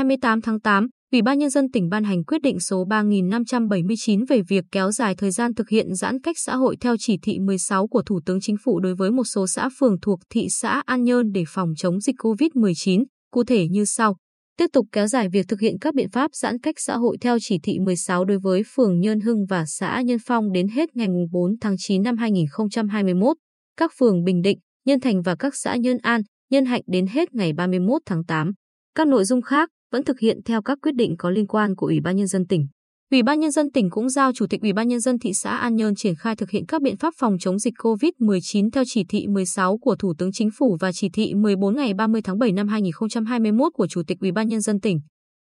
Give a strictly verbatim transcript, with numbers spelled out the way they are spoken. hai mươi tám tháng tám, Ủy ban Nhân dân tỉnh ban hành quyết định số ba nghìn năm trăm bảy mươi chín về việc kéo dài thời gian thực hiện giãn cách xã hội theo chỉ thị mười sáu của Thủ tướng Chính phủ đối với một số xã phường thuộc thị xã An Nhơn để phòng chống dịch Covid mười chín, cụ thể như sau. Tiếp tục kéo dài việc thực hiện các biện pháp giãn cách xã hội theo chỉ thị mười sáu đối với phường Nhân Hưng và xã Nhân Phong đến hết ngày bốn tháng chín năm hai nghìn không trăm hai mươi mốt, các phường Bình Định, Nhân Thành và các xã Nhân An, Nhân Hạnh đến hết ngày ba mươi mốt tháng tám. Các nội dung khác vẫn thực hiện theo các quyết định có liên quan của Ủy ban Nhân dân tỉnh. Ủy ban Nhân dân tỉnh cũng giao Chủ tịch Ủy ban Nhân dân thị xã An Nhơn triển khai thực hiện các biện pháp phòng chống dịch Covid mười chín theo chỉ thị mười sáu của Thủ tướng Chính phủ và chỉ thị mười bốn ngày ba mươi tháng bảy năm hai nghìn không trăm hai mươi mốt của Chủ tịch Ủy ban Nhân dân tỉnh.